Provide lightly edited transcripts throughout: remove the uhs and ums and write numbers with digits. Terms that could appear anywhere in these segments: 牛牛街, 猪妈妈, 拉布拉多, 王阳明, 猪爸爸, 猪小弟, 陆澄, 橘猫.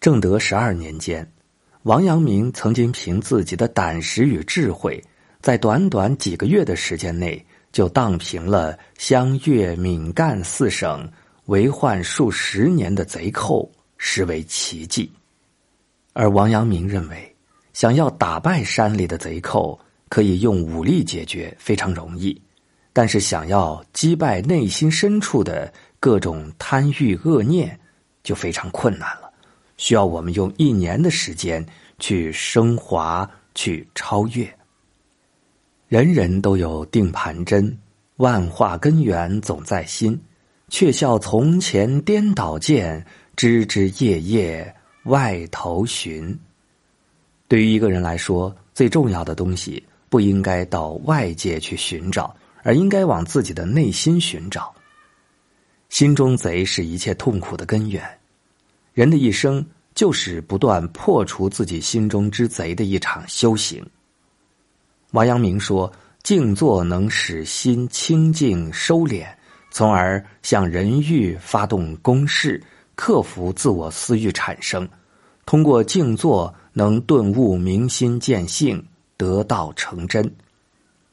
正德12年间，王阳明曾经凭自己的胆识与智慧，在短短几个月的时间内就荡平了湘粤闽赣4省为患数十年的贼寇，实为奇迹。而王阳明认为，想要打败山里的贼寇，可以用武力解决，非常容易，但是想要击败内心深处的各种贪欲恶念，就非常困难了，需要我们用1年的时间去升华，去超越。人人都有定盘针，万化根源总在心，却笑从前颠倒见，枝枝叶叶外头寻。对于一个人来说，最重要的东西不应该到外界去寻找，而应该往自己的内心寻找。心中贼是一切痛苦的根源，人的一生就是不断破除自己心中之贼的一场修行。王阳明说，静坐能使心清净收敛，从而向人欲发动攻势，克服自我私欲产生。通过静坐能顿悟明心见性，得道成真。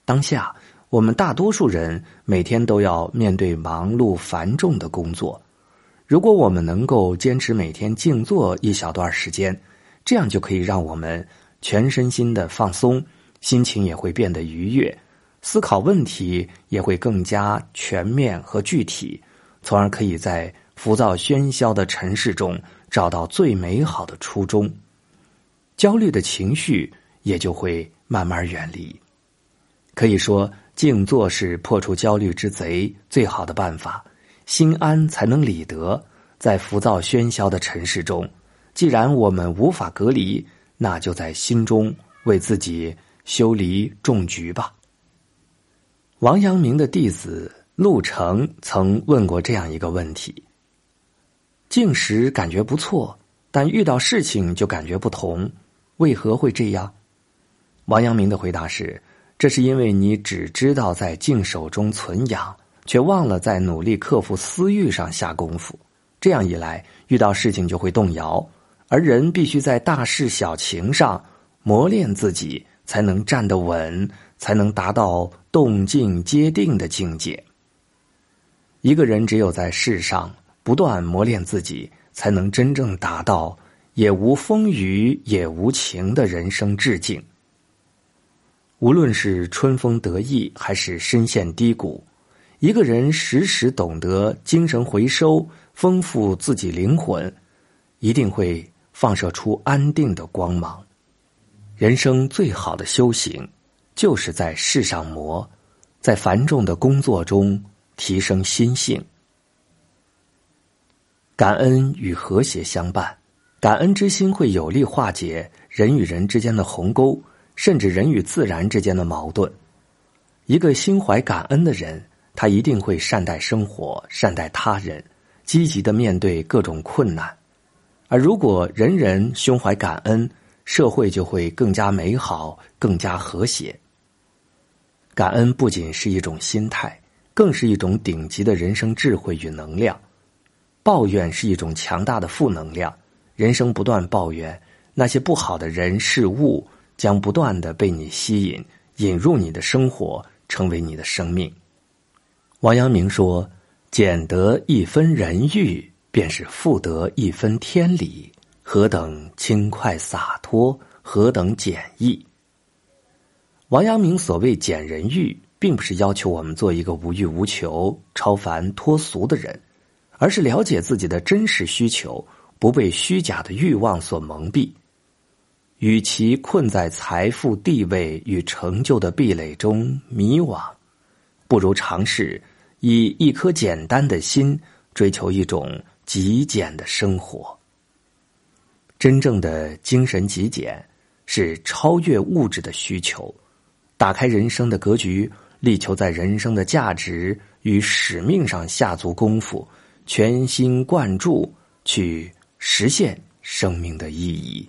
当下我们大多数人每天都要面对忙碌繁重的工作，如果我们能够坚持每天静坐一小段时间，这样就可以让我们全身心的放松，心情也会变得愉悦，思考问题也会更加全面和具体，从而可以在浮躁喧嚣的尘世中找到最美好的初衷，焦虑的情绪也就会慢慢远离。可以说，静坐是破除焦虑之贼最好的办法，心安才能理得。在浮躁喧嚣的尘世中，既然我们无法隔离，那就在心中为自己修篱种菊吧。王阳明的弟子陆澄曾问过这样一个问题：静时感觉不错，但遇到事情就感觉不同，为何会这样？王阳明的回答是，这是因为你只知道在静守中存养，却忘了在努力克服私欲上下功夫，这样一来遇到事情就会动摇，而人必须在大事小情上磨练自己，才能站得稳，才能达到动静皆定的境界。一个人只有在世上不断磨练自己，才能真正达到也无风雨也无晴的人生至境。无论是春风得意还是深陷低谷，一个人时时懂得精神回收，丰富自己灵魂，一定会放射出安定的光芒。人生最好的修行，就是在世上磨，在繁重的工作中提升心性。感恩与和谐相伴，感恩之心会有力化解人与人之间的鸿沟，甚至人与自然之间的矛盾。一个心怀感恩的人，他一定会善待生活，善待他人，积极地面对各种困难。而如果人人胸怀感恩，社会就会更加美好，更加和谐。感恩不仅是一种心态，更是一种顶级的人生智慧与能量。抱怨是一种强大的负能量，人生不断抱怨，那些不好的人事物将不断地被你吸引，引入你的生活，成为你的生命。王阳明说，俭得一分人欲，便是富得一分天理，何等轻快洒脱，何等简易。王阳明所谓减人欲，并不是要求我们做一个无欲无求、超凡脱俗的人，而是了解自己的真实需求，不被虚假的欲望所蒙蔽。与其困在财富、地位与成就的壁垒中迷惘，不如尝试以一颗简单的心，追求一种极简的生活。真正的精神极简，是超越物质的需求，打开人生的格局，力求在人生的价值与使命上下足功夫，全心贯注去实现生命的意义。